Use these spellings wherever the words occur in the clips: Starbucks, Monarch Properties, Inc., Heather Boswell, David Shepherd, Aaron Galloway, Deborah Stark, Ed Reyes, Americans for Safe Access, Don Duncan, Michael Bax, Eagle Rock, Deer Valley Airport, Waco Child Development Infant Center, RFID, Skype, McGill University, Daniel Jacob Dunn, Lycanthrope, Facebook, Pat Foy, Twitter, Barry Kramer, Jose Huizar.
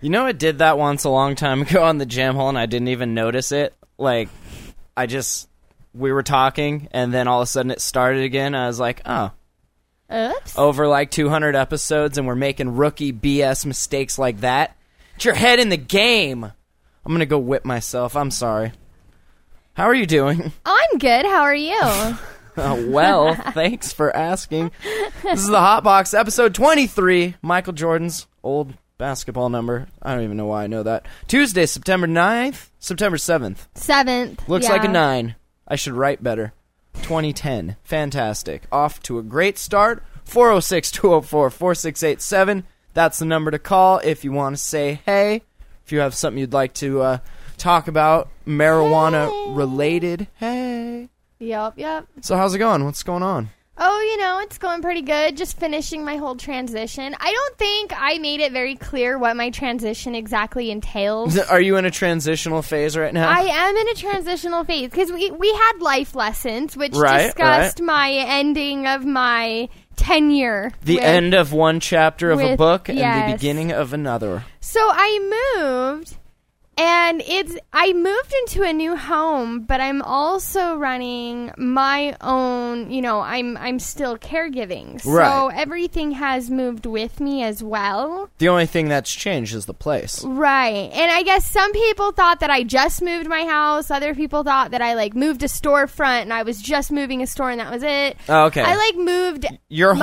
You know, it did that once a long time ago on the Jam Hole, and I didn't even notice it. Like, we were talking, and then all of a sudden it started again. I was like, oh. Oops. Over like 200 episodes, and we're making rookie BS mistakes like that. Get your head in the game. I'm going to go whip myself. I'm sorry. How are you doing? I'm good. How are you? Well, thanks for asking. This is the Hot Box, episode 23, Michael Jordan's old basketball number. I don't even know why I know that. Tuesday, September 7th. 7th. Looks like a 9. I should write better. 2010. Fantastic. Off to a great start. 406-204-4687. That's the number to call if you want to say hey. If you have something you'd like to talk about, marijuana-related, hey. Yep. So how's it going? What's going on? Oh, you know, it's going pretty good. Just finishing my whole transition. I don't think I made it very clear what my transition exactly entails. Are you in a transitional phase right now? I am in a transitional phase because we had life lessons, which discussed my ending of my tenure. The end of one chapter of a book and the beginning of another. So I moved. And I moved into a new home, but I'm also running my own, you know, I'm still caregiving. Right. So everything has moved with me as well. The only thing that's changed is the place. Right. And I guess some people thought that I just moved my house. Other people thought that I, like, moved a storefront and I was just moving a store and that was it. Oh, okay. I, like, moved my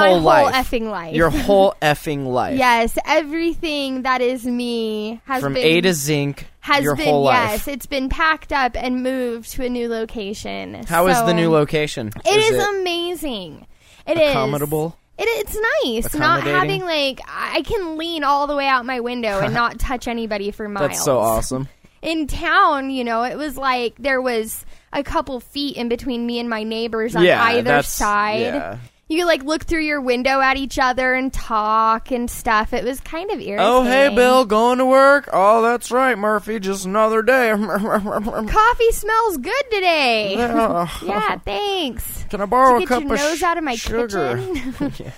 whole effing life. Your whole effing life. Yes. Everything that is me has been... From A to Zinc... Has been, yes. It's been packed up and moved to a new location. How is the new location? It is amazing. It is accommodable. It's nice. Not having I can lean all the way out my window and not touch anybody for miles. That's so awesome. In town, you know, it was like there was a couple feet in between me and my neighbors on either side. Yeah. You could, like, look through your window at each other and talk and stuff. It was kind of irritating. Oh, hey, Bill, going to work? Oh, that's right, Murphy, just another day. Coffee smells good today. Yeah, thanks. Can I borrow a cup of sugar? Get your nose out of my kitchen.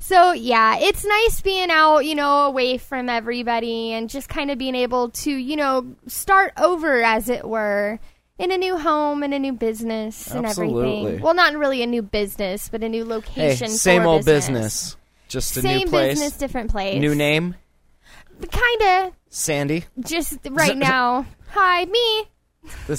So, yeah, it's nice being out, you know, away from everybody and just kind of being able to, you know, start over, as it were. In a new home, in a new business, and everything. Well, not really a new business, but a new location. Hey, same old business. Just a new place. Same business, different place. New name? Kinda. Sandy? Just right now. Hi, me.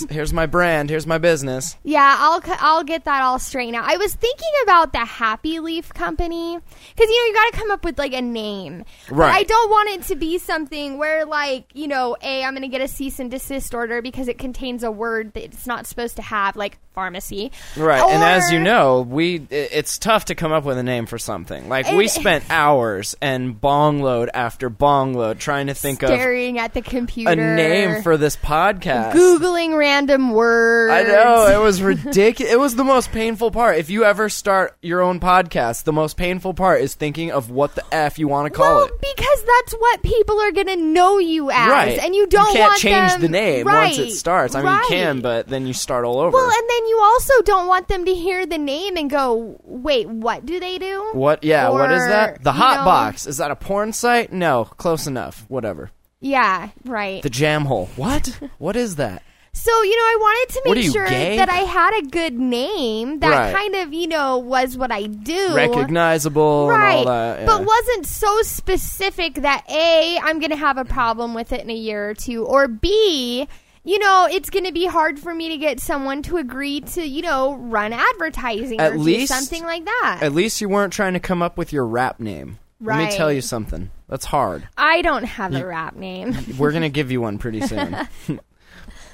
Here's my brand. Here's my business. Yeah, I'll get that all straightened out. I was thinking about the Happy Leaf Company because, you know, you got to come up with, like, a name. Right. But I don't want it to be something where, like, you know, I'm going to get a cease and desist order because it contains a word that it's not supposed to have, like pharmacy. Right. Or, and as you know, it's tough to come up with a name for something. Like, we spent hours and bong load after bong load trying to think of staring at the computer. A name for this podcast. Googling random words. I know, it was ridiculous. It was the most painful part. If you ever start your own podcast, the most painful part is thinking of what the F you want to call it. Well, because that's what people are going to know you as. Right. And you don't want them... You can't change the name once it starts. I mean, you can, but then you start all over. Well, and then you also don't want them to hear the name and go, wait, what do they do? What? Yeah, or, what is that? The Hot Box. Is that a porn site? No, close enough. Whatever. Yeah, right. The Jam Hole. What? What is that? So, you know, I wanted to make sure that I had a good name that kind of, you know, was what I do. Recognizable and all that. Yeah. But wasn't so specific that, A, I'm going to have a problem with it in a year or two, or B, you know, it's going to be hard for me to get someone to agree to, you know, run advertising or do something like that. At least you weren't trying to come up with your rap name. Right. Let me tell you something. That's hard. I don't have a rap name. We're going to give you one pretty soon.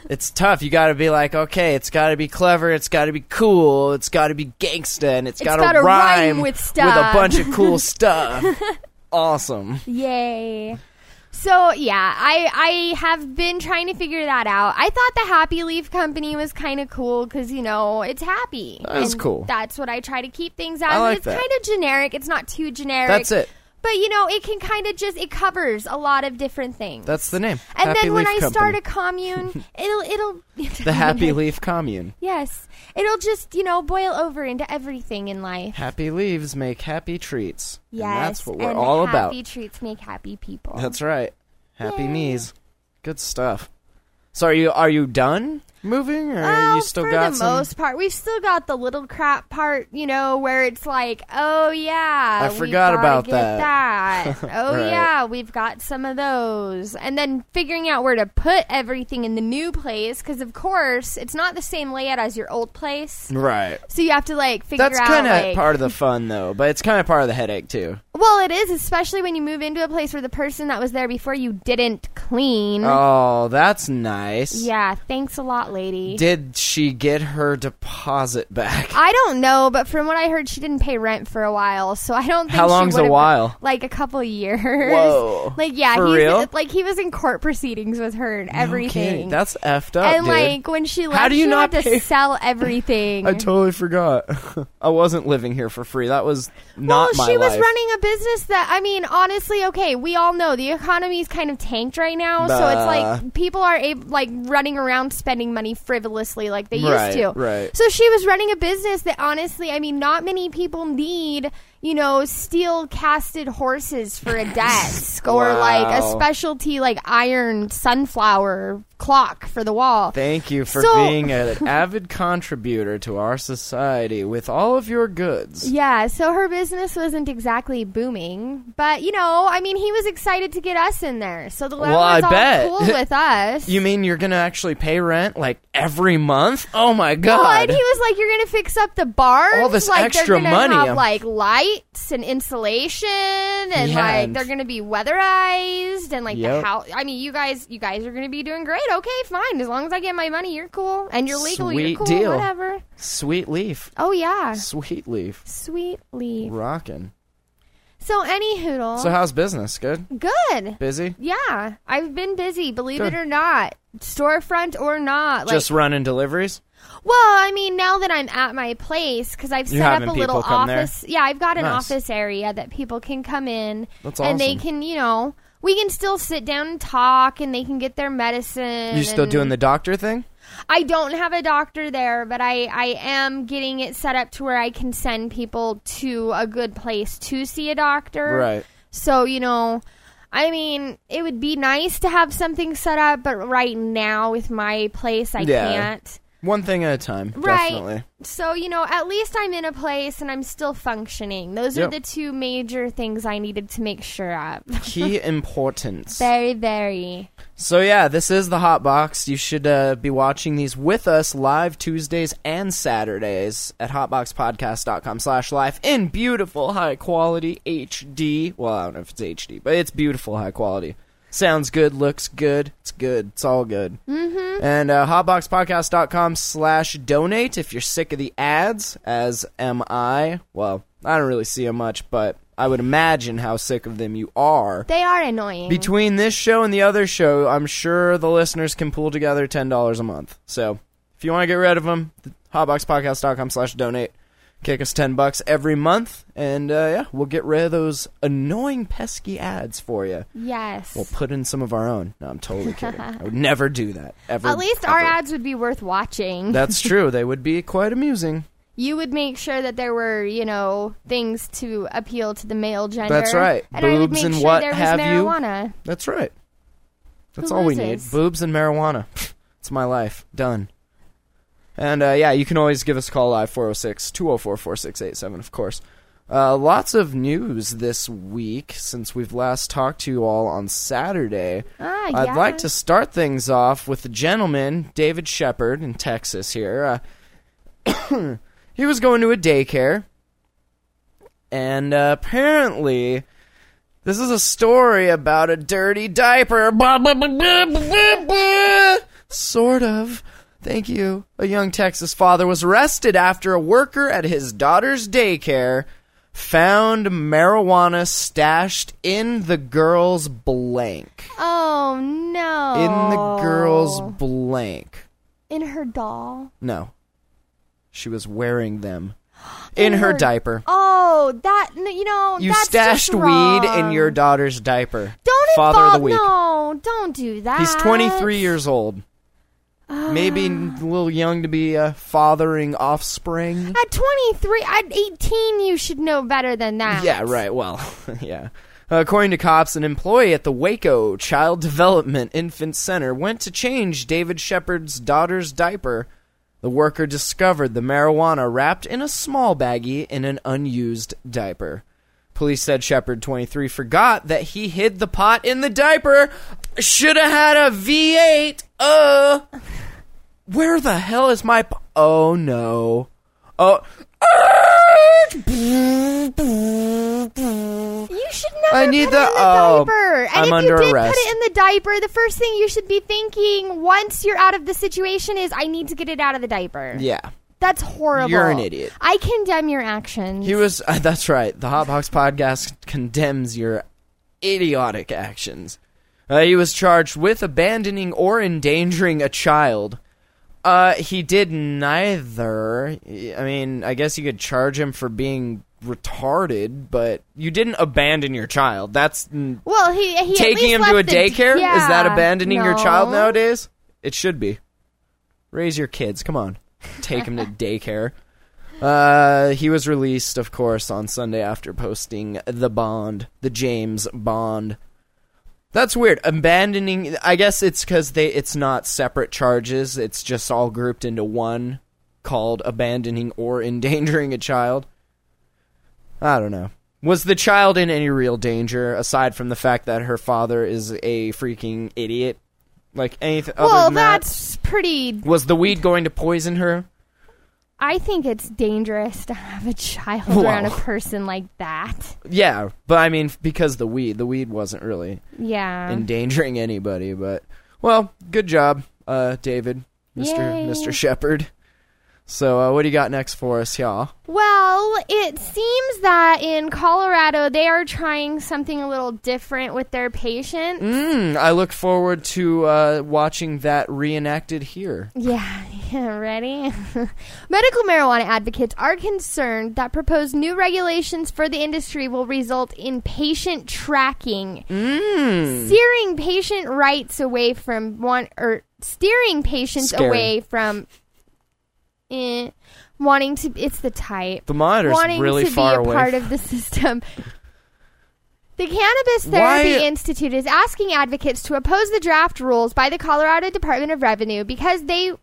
It's tough. You got to be like, okay, it's got to be clever, it's got to be cool, it's got to be gangsta, and it's got to rhyme with a bunch of cool stuff. Awesome. Yay. So, yeah, I have been trying to figure that out. I thought the Happy Leaf company was kind of cool because, you know, it's happy. That's cool. That's what I try to keep things as. Like it's kind of generic. It's not too generic. That's it. But, you know, it can kind of just, it covers a lot of different things. That's the name. And Happy then when Leaf I company. Start a commune, it'll. The Happy Leaf Commune. Yes. It'll just, you know, boil over into everything in life. Happy leaves make happy treats. Yes. And that's what we're all happy about. Happy treats make happy people. That's right. Happy me's. Good stuff. So are you done moving, or you still got some? For the most part, we've still got the little crap part, you know, where it's like, oh, yeah. I forgot about that. Oh, right. Yeah, we've got some of those. And then figuring out where to put everything in the new place, because, of course, it's not the same layout as your old place. Right. So you have to, like, figure out, that's kind of part of the fun, though, but it's kind of part of the headache, too. Well, it is, especially when you move into a place where the person that was there before you didn't clean. Oh, that's nice. Yeah, thanks a lot, lady. Did she get her deposit back? I don't know, but from what I heard, she didn't pay rent for a while, so I don't think how long's a while? Like a couple years. Whoa. Like, yeah. For real? Like, he was in court proceedings with her and everything. Okay, that's effed up, and, dude. Like, when she left, she had to sell everything. I totally forgot. I wasn't living here for free. That was not my life. Well, she was running a business that, I mean, honestly, okay, we all know the economy's kind of tanked right now, so it's like people are like running around spending money frivolously like they used to. Right. So she was running a business that, honestly, I mean, not many people need, you know, steel casted horses for a desk or like a specialty like iron sunflower clock for the wall. Thank you for being an avid contributor to our society with all of your goods. Yeah, so her business wasn't exactly booming, but, you know, I mean, he was excited to get us in there, so the landlord's all cool with us. You mean you're gonna actually pay rent like every month? Oh my god. Well, and he was like, you're gonna fix up the barn, all this like, extra money have, like lights and insulation and like they're gonna be weatherized and like the house. I mean, you guys are gonna be doing great. Okay, fine. As long as I get my money, you're cool. And you're legal, you're cool. Deal. Whatever. Sweet leaf. Oh, yeah. Sweet leaf. Sweet leaf. Rockin'. So, any hoodle. So, how's business? Good? Good. Busy? Yeah. I've been busy, believe it or not. Storefront or not. Just running deliveries? Well, I mean, now that I'm at my place, because I've set up a little office. There? Yeah, I've got an office area that people can come in. That's awesome. And they can, you know... We can still sit down and talk, and they can get their medicine. You still doing the doctor thing? I don't have a doctor there, but I am getting it set up to where I can send people to a good place to see a doctor. Right. So, you know, I mean, it would be nice to have something set up, but right now with my place, I can't. One thing at a time, definitely. So, you know, at least I'm in a place and I'm still functioning. Those are the two major things I needed to make sure of. Key importance. Very, very. So, yeah, this is the Hot Box. You should be watching these with us live Tuesdays and Saturdays at hotboxpodcast.com/live in beautiful, high-quality HD. Well, I don't know if it's HD, but it's beautiful, high-quality. Sounds good, looks good, it's good, it's all good. Mm-hmm. And hotboxpodcast.com/donate if you're sick of the ads, as am I. Well, I don't really see them much, but I would imagine how sick of them you are. They are annoying. Between this show and the other show, I'm sure the listeners can pool together $10 a month. So if you want to get rid of them, hotboxpodcast.com/donate. Kick us $10 every month, and we'll get rid of those annoying, pesky ads for you. Yes. We'll put in some of our own. No, I'm totally kidding. I would never do that, ever. At least our ads would be worth watching. That's true. They would be quite amusing. You would make sure that there were, you know, things to appeal to the male gender. That's right. And boobs I would make and sure what there was have marijuana. You. That's right. That's Who all loses? We need. Boobs and marijuana. It's my life. Done. And, you can always give us a call live, 406-204-4687, of course. Lots of news this week since we've last talked to you all on Saturday. I'd like to start things off with a gentleman, David Shepherd, in Texas here. He was going to a daycare, and apparently... This is a story about a dirty diaper. Sort of. Thank you. A young Texas father was arrested after a worker at his daughter's daycare found marijuana stashed in the girl's blank. Oh, no. In the girl's blank. In her doll? No. She was wearing them. In her diaper. Oh, that, you know, you that's stashed just wrong. Weed in your daughter's diaper. Don't Father involve, of the week. No, don't do that. He's 23 years old. Maybe a little young to be fathering offspring. At 23, at 18, you should know better than that. Yeah, right. Well, yeah. According to cops, an employee at the Waco Child Development Infant Center went to change David Shepherd's daughter's diaper. The worker discovered the marijuana wrapped in a small baggie in an unused diaper. Police said Shepherd, 23, forgot that he hid the pot in the diaper. Should have had a V8. Where the hell is my... oh, no. Oh. You should never put it in the diaper. And if you did arrest. Put it in the diaper, the first thing you should be thinking once you're out of the situation is, I need to get it out of the diaper. Yeah. That's horrible. You're an idiot. I condemn your actions. He was... that's right. The Hot Box Podcast condemns your idiotic actions. He was charged with abandoning or endangering a child. He did neither. I mean, I guess you could charge him for being retarded, but you didn't abandon your child. That's... well, he taking him to a daycare? Yeah. Is that abandoning your child nowadays? It should be. Raise your kids. Come on. Take him to daycare. He was released, of course, on Sunday after posting the bond, the James Bond. That's weird. Abandoning, I guess it's because it's not separate charges. It's just all grouped into one called abandoning or endangering a child. I don't know. Was the child in any real danger, aside from the fact that her father is a freaking idiot? Like anything other than that? Well, that's pretty... was the weed going to poison her? I think it's dangerous to have a child around a person like that. Yeah, but I mean, because the weed wasn't really endangering anybody. But, well, good job, David, Mr. Shepherd. So what do you got next for us, y'all? Well, it seems that in Colorado, they are trying something a little different with their patients. I look forward to watching that reenacted here. Yeah, ready? Medical marijuana advocates are concerned that proposed new regulations for the industry will result in patient tracking, steering patient rights away from one, or steering patients away from... wanting to, it's the type. The monitor's wanting really far away. Wanting to be a part of the system. The Cannabis Therapy Institute is asking advocates to oppose the draft rules by the Colorado Department of Revenue because they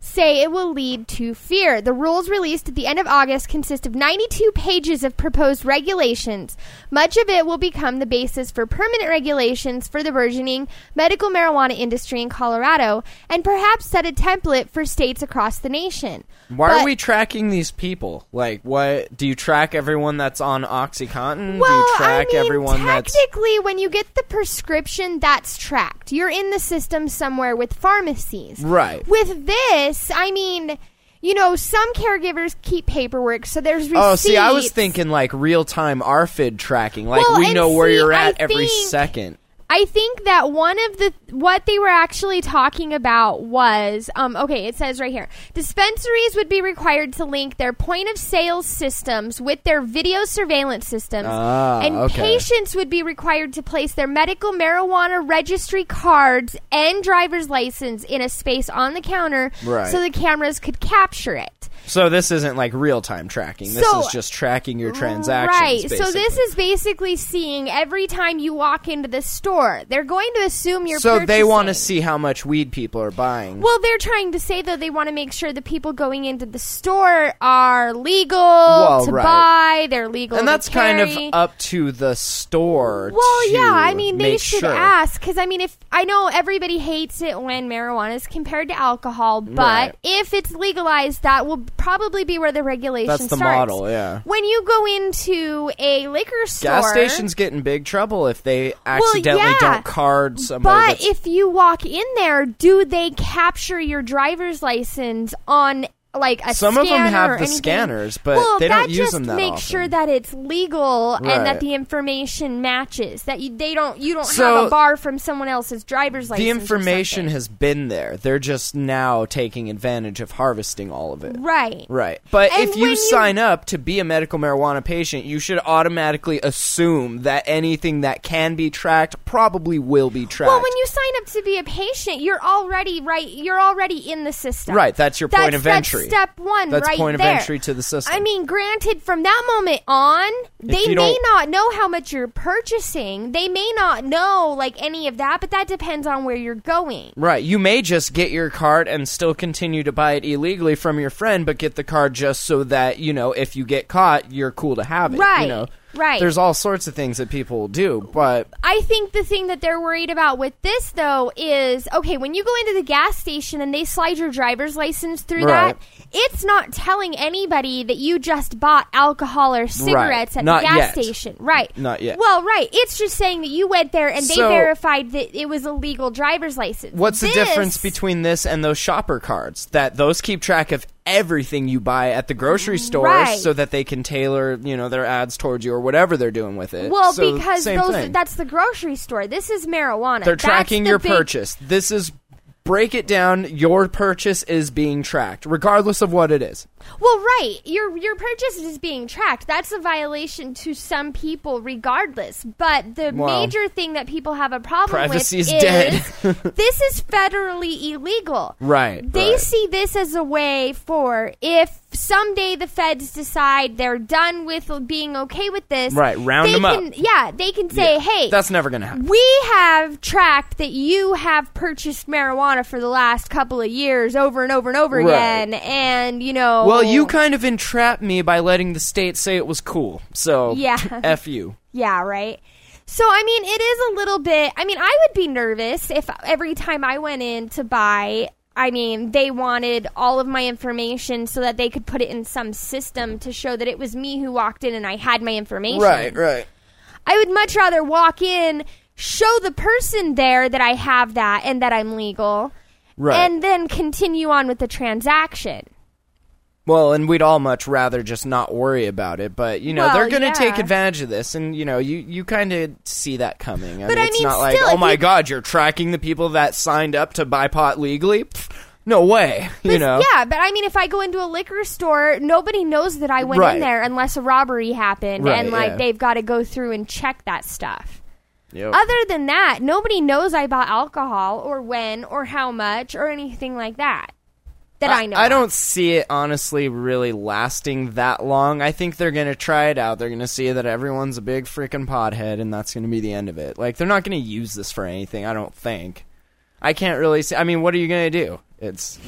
say it will lead to fear. The rules released at the end of August consist of 92 pages of proposed regulations. Much of it will become the basis for permanent regulations for the burgeoning medical marijuana industry in Colorado and perhaps set a template for states across the nation. Why are we tracking these people? Like, what do you track everyone that's on OxyContin? Well, do you track everyone that's... technically, when you get the prescription, that's tracked. You're in the system somewhere with pharmacies. Right. With this, I mean, you know, some caregivers keep paperwork, so there's receipts. Oh, see, I was thinking like real-time RFID tracking. Like, well, we know where you're at every second. I think that one of what they were actually talking about was, okay, it says right here, dispensaries would be required to link their point-of-sale systems with their video surveillance systems, patients would be required to place their medical marijuana registry cards and driver's license in a space on the counter so the cameras could capture it. So this isn't like real-time tracking. This is just tracking your transactions. Right. Basically. So this is basically seeing every time you walk into the store. They're going to assume you're purchasing. So they want to see how much weed people are buying. Well, they're trying to say, though, they want to make sure the people going into the store are legal buy. They're legal and to that's carry. Kind of up to the store they should ask. Because, I mean, if I know everybody hates it when marijuana is compared to alcohol, but if it's legalized, that will probably be where the regulation starts. That's the model, yeah. When you go into a liquor store... gas stations get in big trouble if they accidentally don't card somebody. But if you walk in there, do they capture your driver's license on like a scanner or anything. Some of them have the scanners, but well, they don't use them that often. Well, that just makes sure that it's legal and that the information matches. That you don't have a bar from someone else's driver's license. The information has been there. They're just now taking advantage of harvesting all of it. Right. Right. But and if you sign up to be a medical marijuana patient, you should automatically assume that anything that can be tracked probably will be tracked. Well, when you sign up to be a patient, you're already You're already in the system. Right. That's your point of entry. Step one, that's right there. That's point of entry to the system. I mean, granted, from that moment on, they may not know how much you're purchasing. They may not know, like, any of that, but that depends on where you're going. Right. You may just get your card and still continue to buy it illegally from your friend, but get the card just so that, you know, if you get caught, you're cool to have it. Right. You know? Right. There's all sorts of things that people will do, but... I think the thing that they're worried about with this, though, is... Okay, when you go into the gas station and they slide your driver's license through right. that, it's not telling anybody that you just bought alcohol or cigarettes right. at not the gas yet. Station. Right. Not yet. Well, right. It's just saying that you went there and they verified that it was a legal driver's license. What's the difference between this and those shopper cards? That those keep track of everything you buy at the grocery store right. so that they can tailor, you know, their ads towards you or whatever they're doing with it. Well, so because that's the grocery store. This is marijuana. They're tracking your purchase. This is... Break it down. Your purchase is being tracked, regardless of what it is. Well, right. Your purchase is being tracked. That's a violation to some people regardless. But the major thing that people have a problem privacy's with is... dead. This is federally illegal. Right. They see this as a way for if someday the feds decide they're done with being okay with this. Right. Round them up. Yeah. They can say, hey... That's never going to happen. We have tracked that you have purchased marijuana for the last couple of years over and over and over again, and you know... Well, you kind of entrapped me by letting the state say it was cool, so F you. Yeah, right? So, I mean, it is a little bit... I mean, I would be nervous if every time I went in to buy... I mean, they wanted all of my information so that they could put it in some system to show that it was me who walked in and I had my information. Right, right. I would much rather walk in... show the person there that I have that and that I'm legal, right. and then continue on with the transaction. Well, and we'd all much rather just not worry about it, but, you know, they're going to take advantage of this, and, you know, you kind of see that coming. But I mean, it's not like, oh, my God, you're tracking the people that signed up to buy pot legally? Pfft. No way, you know. Yeah, but I mean, if I go into a liquor store, nobody knows that I went in there unless a robbery happened, and, like, they've got to go through and check that stuff. Yep. Other than that, nobody knows I bought alcohol or when or how much or anything like that I know. I don't see it, honestly, really lasting that long. I think they're going to try it out. They're going to see that everyone's a big freaking pothead, and that's going to be the end of it. Like, they're not going to use this for anything, I don't think. I can't really see. I mean, what are you going to do?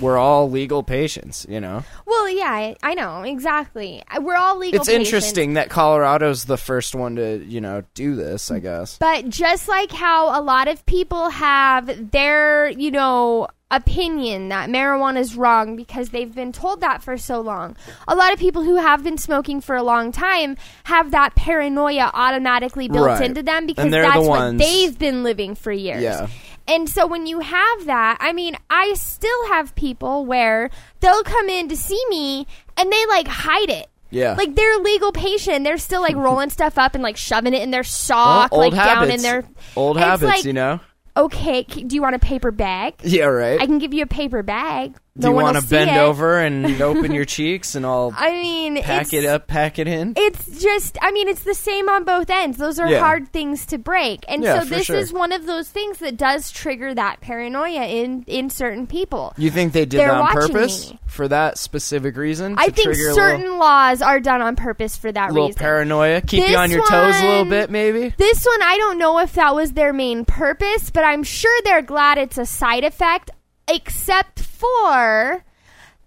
We're all legal patients, you know? Well, yeah, I know, exactly. We're all legal patients. It's interesting that Colorado's the first one to, you know, do this, I guess. But just like how a lot of people have their, you know, opinion that marijuana's wrong because they've been told that for so long, a lot of people who have been smoking for a long time have that paranoia automatically built into them because that's what they've been living for years. Yeah. And so when you have that, I mean, I still have people where they'll come in to see me and they, like, hide it. Yeah. Like, they're a legal patient. They're still, like, rolling stuff up and, like, shoving it in their sock, like, down in their... Old habits, like, you know? Okay, do you want a paper bag? Yeah, right. I can give you a paper bag. Do you want to bend over and open your cheeks and all? I mean, pack it up, pack it in. It's just, I mean, it's the same on both ends. Those are hard things to break, and so this is one of those things that does trigger that paranoia in certain people. You think they did it on purpose for that specific reason? I think certain laws are done on purpose for that reason. A little paranoia, keep you on your toes a little bit, maybe. This one, I don't know if that was their main purpose, but I'm sure they're glad it's a side effect. Except for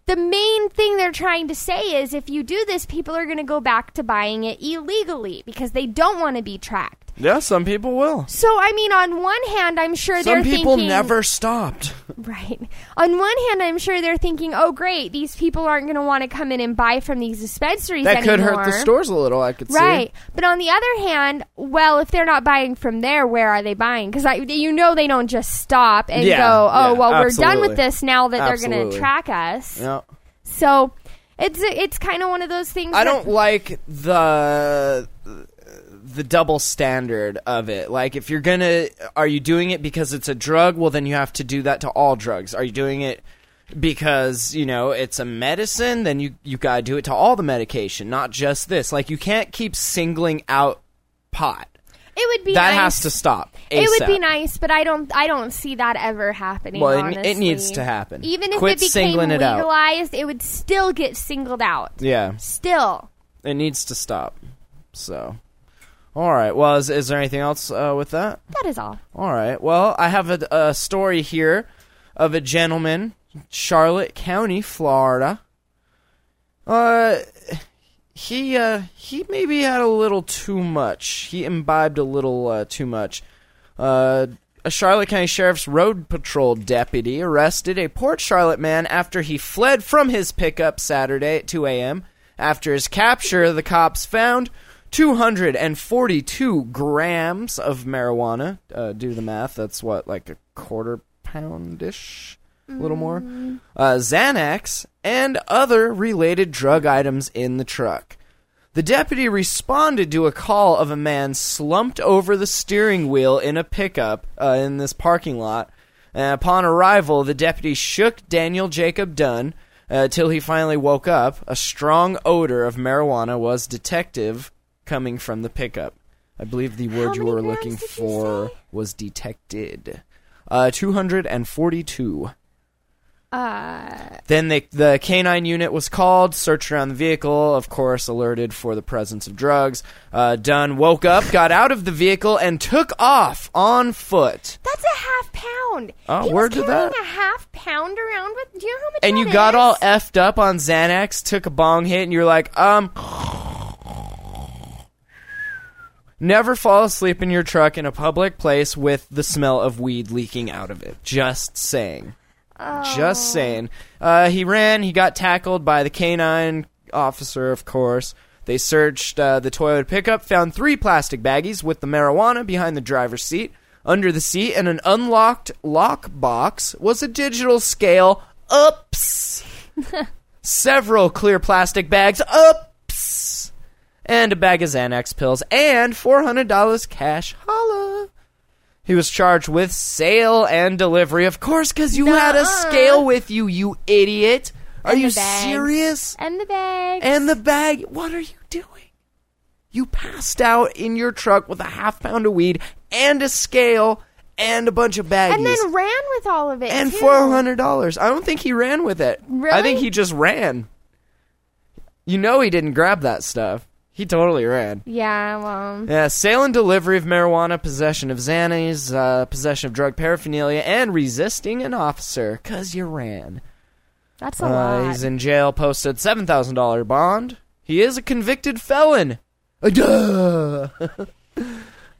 the main thing they're trying to say is if you do this, people are going to go back to buying it illegally because they don't want to be tracked. Yeah, some people will. So, I mean, on one hand, I'm sure they're thinking... Some people never stopped. Right. On one hand, I'm sure they're thinking, oh, great, these people aren't going to want to come in and buy from these dispensaries anymore. That could hurt the stores a little, I could see. Right. But on the other hand, well, if they're not buying from there, where are they buying? Because you know they don't just stop and go, oh, well, we're done with this now that they're going to track us. Yep. So it's kind of one of those things. I don't like the double standard of it. Like, if you're are you doing it because it's a drug? Well, then you have to do that to all drugs. Are you doing it because, you know, it's a medicine? Then you gotta do it to all the medication, not just this. Like, you can't keep singling out pot. It would be that nice. Has to stop ASAP. It would be nice, but I don't see that ever happening. Well, honestly. It needs to happen. Even if it became legalized, it would still get singled out. Yeah, still. It needs to stop. So, all right. Well, is there anything else with that? That is all. All right. Well, I have a story here of a gentleman, Charlotte County, Florida. He maybe had a little too much. He imbibed a little too much. A Charlotte County Sheriff's Road Patrol deputy arrested a Port Charlotte man after he fled from his pickup Saturday at 2 a.m. After his capture, the cops found 242 grams of marijuana. Do the math. That's what, like a quarter pound-ish? A little more. Xanax and other related drug items in the truck. The deputy responded to a call of a man slumped over the steering wheel in a pickup in this parking lot. And upon arrival, the deputy shook Daniel Jacob Dunn till he finally woke up. A strong odor of marijuana was detected coming from the pickup. I believe the word you were looking for was detected. 242. Then the canine unit was called, searched around the vehicle, of course alerted for the presence of drugs. Dunn woke up, got out of the vehicle, and took off on foot. That's a half pound. Oh, word to that. He was carrying a half pound around with, do you know how much and that you got is? All effed up on Xanax, took a bong hit, and you're like, never fall asleep in your truck in a public place with the smell of weed leaking out of it. Just saying. Oh. Just saying. He ran. He got tackled by the canine officer, of course. They searched the Toyota pickup, found 3 plastic baggies with the marijuana behind the driver's seat, under the seat, and an unlocked lockbox was a digital scale. Oops. Several clear plastic bags. Oops. And a bag of Xanax pills and $400 cash. Holla. He was charged with sale and delivery, of course, because you had a scale with you, you idiot. Are you serious? And the bag. And the bag. What are you doing? You passed out in your truck with a half pound of weed and a scale and a bunch of baggies. And then ran with all of it, and too. $400. I don't think he ran with it. Really? I think he just ran. You know he didn't grab that stuff. He totally ran. Yeah, well. Yeah, sale and delivery of marijuana, possession of Xanax, possession of drug paraphernalia, and resisting an officer, because you ran. That's a lot. He's in jail, posted $7,000 bond. He is a convicted felon. Duh!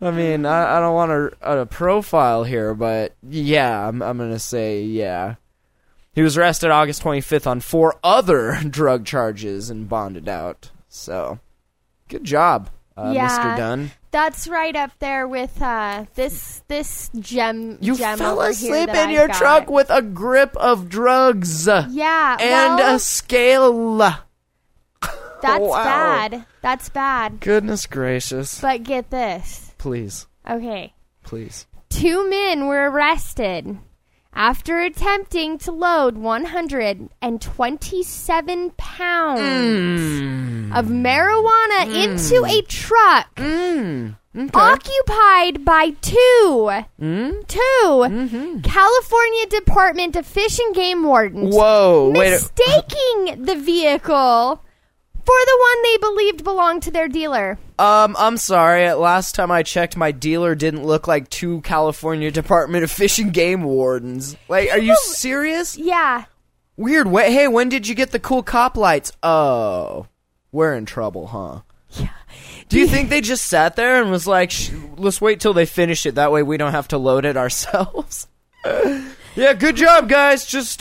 I mean, I don't want a profile here, but yeah, I'm going to say yeah. He was arrested August 25th on 4 other drug charges and bonded out, so... Good job, Mr. Dunn. That's right up there with this gem. You gem fell asleep in your truck with a grip of drugs. Yeah, and a scale. That's bad. That's bad. Goodness gracious! But get this, please. Okay, please. 2 men were arrested after attempting to load 127 pounds of marijuana into a truck occupied by two California Department of Fish and Game wardens mistaking the vehicle for the one they believed belonged to their dealer. I'm sorry. Last time I checked, my dealer didn't look like 2 California Department of Fish and Game wardens. Like, are you serious? Yeah. Weird. Hey, when did you get the cool cop lights? Oh, we're in trouble, huh? Yeah. Do you think they just sat there and was like, let's wait till they finish it. That way we don't have to load it ourselves. Yeah, good job, guys. Just,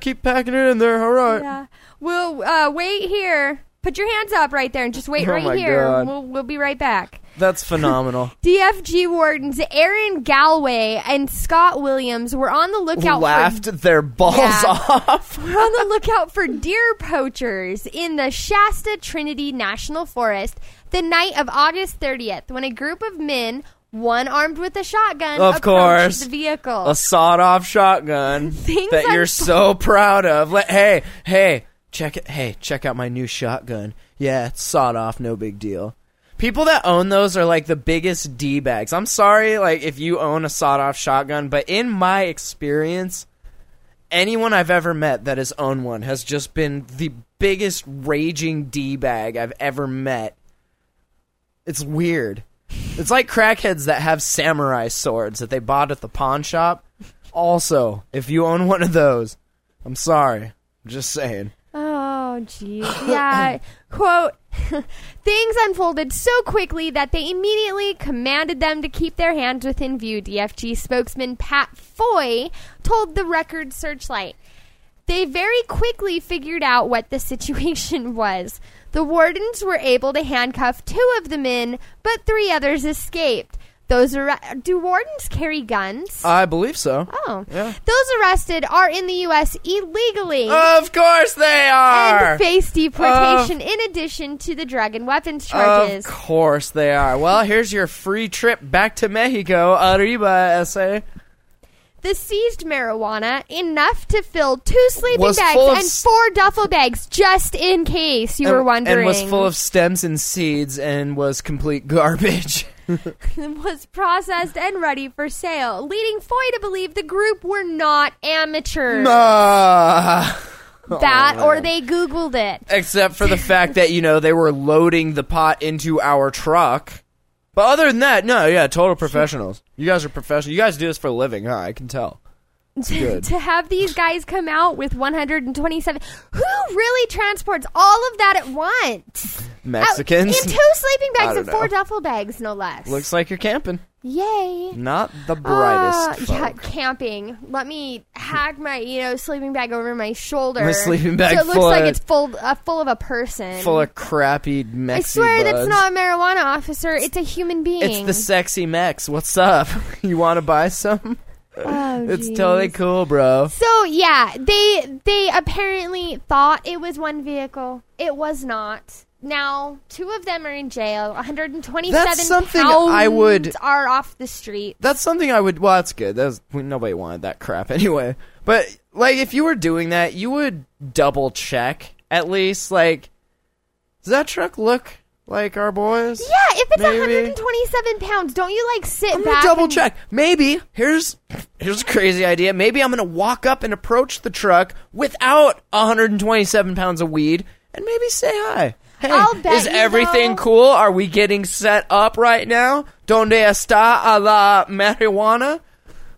keep packing it in there. All right. Yeah. We'll wait here. Put your hands up right there and just wait right here. We'll be right back. That's phenomenal. DFG wardens Aaron Galloway and Scott Williams were on the lookout Laughed their balls off. We're on the lookout for deer poachers in the Shasta Trinity National Forest the night of August 30th when a group of men, one armed with a shotgun, of course, the vehicle. A sawed-off shotgun that you're so proud of. Hey, check it. Hey, check out my new shotgun. Yeah, it's sawed off, no big deal. People that own those are like the biggest D-bags. I'm sorry, like, if you own a sawed-off shotgun, but in my experience, anyone I've ever met that has owned one has just been the biggest raging D-bag I've ever met. It's weird. It's like crackheads that have samurai swords that they bought at the pawn shop. Also, if you own one of those, I'm sorry. I'm just saying. Oh, geez. Yeah. Quote, things unfolded so quickly that they immediately commanded them to keep their hands within view, DFG spokesman Pat Foy told the Record Searchlight. They very quickly figured out what the situation was. The wardens were able to handcuff two of the men, but three others escaped. Do wardens carry guns? I believe so. Oh. Yeah. Those arrested are in the U.S. illegally. Of course they are! And face deportation in addition to the drug and weapons charges. Of course they are. Well, here's your free trip back to Mexico. Arriba, S.A. The seized marijuana, enough to fill two sleeping bags and four duffel bags, just in case you were wondering. And was full of stems and seeds and was complete garbage. Was processed and ready for sale, leading Foy to believe the group were not amateurs. Or they Googled it. Except for the fact that, you know, they were loading the pot into our truck. But other than that, no, yeah, total professionals. You guys are professional. You guys do this for a living, huh? I can tell. It's good. To have these guys come out with 127. Who really transports all of that at once? Mexicans. In two sleeping bags and four duffel bags, no less. Looks like you're camping. Yay. Not the brightest. Yeah, camping. Let me hack my, sleeping bag over my shoulder. My sleeping bag so it looks like it's full of a person. Full of crappy Mexi I swear buds. That's not a marijuana officer. It's a human being. It's the sexy Mex. What's up? You want to buy some? Oh, it's totally cool, bro. So, yeah, they apparently thought it was one vehicle. It was not. Now, two of them are in jail. 127 pounds are off the street. That's something I would... Well, that's good. Nobody wanted that crap anyway. But, like, if you were doing that, you would double-check, at least. Like, does that truck look... like our boys? Yeah, if it's 127 pounds, don't you, like, sit back? I'm going to double-check. Maybe. Here's a crazy idea. Maybe I'm going to walk up and approach the truck without 127 pounds of weed and maybe say hi. Hey, I'll bet is everything cool? Are we getting set up right now? Donde está a la marijuana?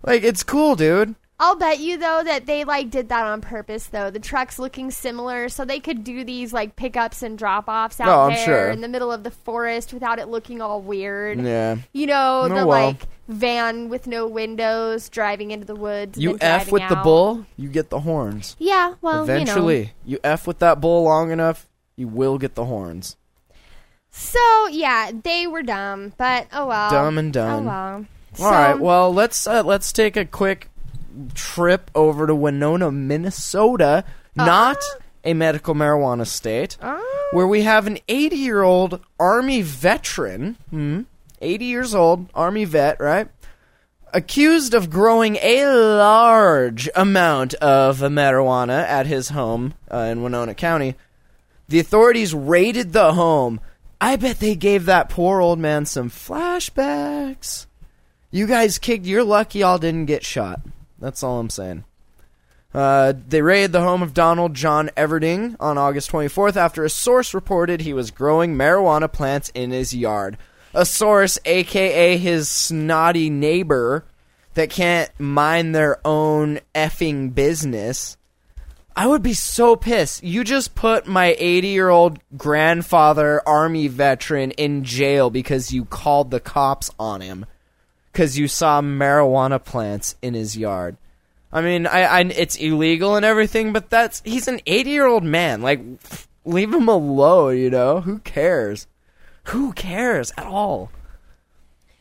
Like, it's cool, dude. I'll bet you, though, that they, like, did that on purpose, though. The truck's looking similar, so they could do these, like, pickups and drop-offs out in the middle of the forest without it looking all weird. Yeah. Like, van with no windows driving into the woods. You F with the bull, you get the horns. Yeah, well, eventually, you F with that bull long enough, you will get the horns. So, yeah, they were dumb, but oh well. Dumb and dumb. Oh well. All right, well, let's take a quick... trip over to Winona, Minnesota, not a medical marijuana state, where we have an 80-year-old Army veteran, 80 years old, Army vet, right, accused of growing a large amount of marijuana at his home in Winona County. The authorities raided the home. I bet they gave that poor old man some flashbacks. You guys kicked, you're lucky y'all didn't get shot. That's all I'm saying. They raided the home of Donald John Everding on August 24th after a source reported he was growing marijuana plants in his yard. A source, a.k.a. his snotty neighbor, that can't mind their own effing business. I would be so pissed. You just put my 80-year-old grandfather Army veteran in jail because you called the cops on him. Because you saw marijuana plants in his yard. I mean, it's illegal and everything, but he's an 80-year-old man. Like, leave him alone, you know? Who cares? Who cares at all?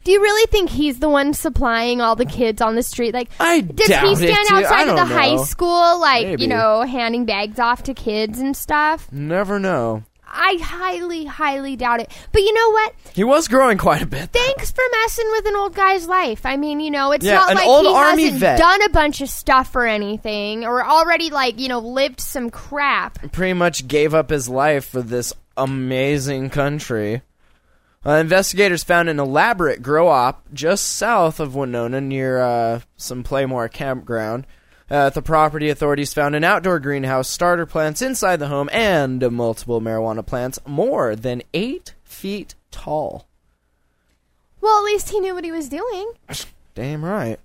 Do you really think he's the one supplying all the kids on the street? Like, does he stand outside of the high school, like, maybe, you know, handing bags off to kids and stuff? Never know. I highly, highly doubt it. But you know what? He was growing quite a bit. Thanks for messing with an old guy's life. I mean, you know, it's not like he hasn't done a bunch of stuff or anything, or already, like, you know, lived some crap. Pretty much gave up his life for this amazing country. Investigators found an elaborate grow-op just south of Winona near some Playmore campground. At the property, authorities found an outdoor greenhouse, starter plants inside the home, and multiple marijuana plants more than 8 feet tall. Well, at least he knew what he was doing. Damn right.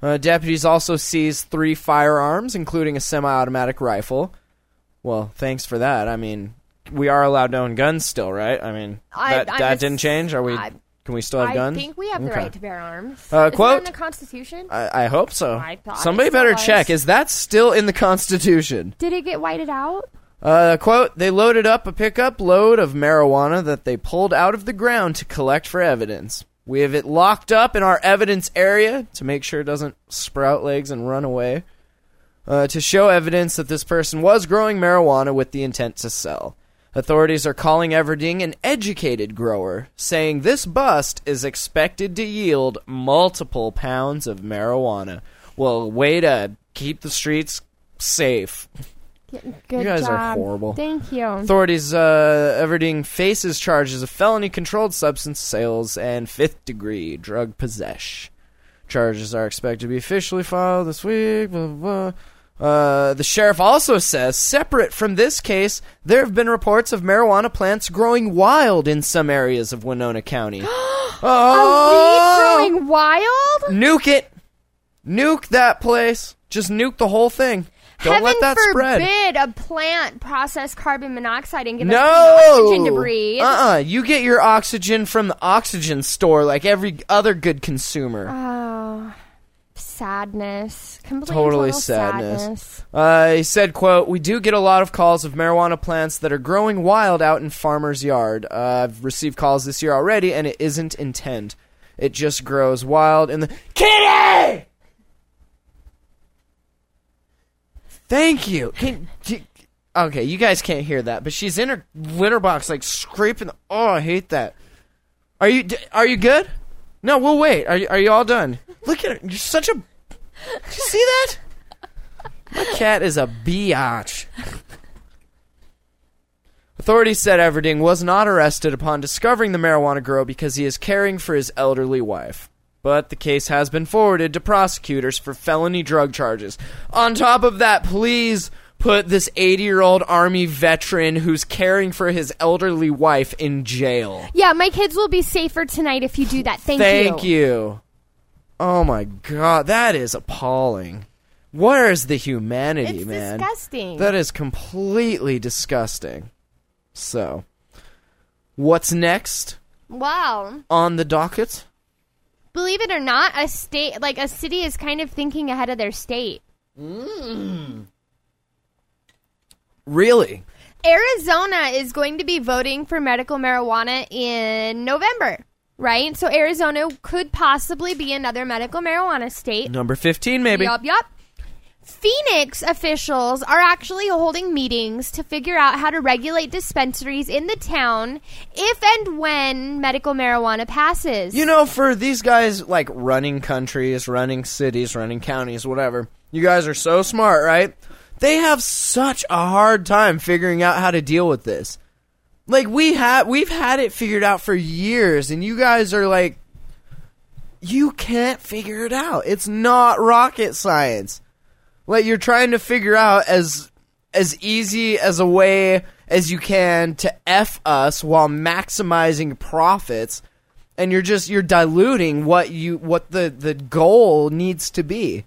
Deputies also seized 3 firearms, including a semi-automatic rifle. Well, thanks for that. I mean, we are allowed to own guns still, right? I mean, that didn't change. Are we? Can we still have guns? I think we have the right to bear arms. Quote, is that in the Constitution? I hope so. Somebody better check. Is that still in the Constitution? Did it get whited out? Quote, they loaded up a pickup load of marijuana that they pulled out of the ground to collect for evidence. We have it locked up in our evidence area to make sure it doesn't sprout legs and run away. To show evidence that this person was growing marijuana with the intent to sell. Authorities are calling Everding an educated grower, saying this bust is expected to yield multiple pounds of marijuana. Well, way to keep the streets safe. Good you guys job. Are horrible. Thank you. Authorities, Everding faces charges of felony controlled substance sales and 5th-degree drug possession. Charges are expected to be officially filed this week, blah, blah, blah. The sheriff also says, separate from this case, there have been reports of marijuana plants growing wild in some areas of Winona County. Oh! Are we growing wild? Nuke it. Nuke that place. Just nuke the whole thing. Don't Heaven let that spread. Heaven forbid a plant process carbon monoxide and give us oxygen to breathe. You get your oxygen from the oxygen store like every other good consumer. Oh. Sadness. Totally sadness. He said, quote, we do get a lot of calls of marijuana plants that are growing wild out in farmer's yard. I've received calls this year already, and it isn't intent. It just grows wild in the... Kitty! Thank you. Okay, you guys can't hear that, but she's in her litter box, like, scraping... Oh, I hate that. Are you good? No, we'll wait. Are you all done? Look at her. You're such a... Did you see that? My cat is a biatch. Authorities said Everding was not arrested upon discovering the marijuana grow because he is caring for his elderly wife. But the case has been forwarded to prosecutors for felony drug charges. On top of that, please put this 80-year-old Army veteran who's caring for his elderly wife in jail. Yeah, my kids will be safer tonight if you do that. Thank you. Oh, my God. That is appalling. Where is the humanity, man? It's disgusting. That is completely disgusting. So, what's next? Wow. On the docket? Believe it or not, a city is kind of thinking ahead of their state. Mm. Really? Arizona is going to be voting for medical marijuana in November. Right? So Arizona could possibly be another medical marijuana state. Number 15, maybe. Yup. Phoenix officials are actually holding meetings to figure out how to regulate dispensaries in the town if and when medical marijuana passes. You know, for these guys, like, running countries, running cities, running counties, whatever, you guys are so smart, right? They have such a hard time figuring out how to deal with this. Like, we've had it figured out for years, and you guys are like, you can't figure it out. It's not rocket science. Like, you're trying to figure out as easy as a way as you can to F us while maximizing profits, and you're diluting what the goal needs to be.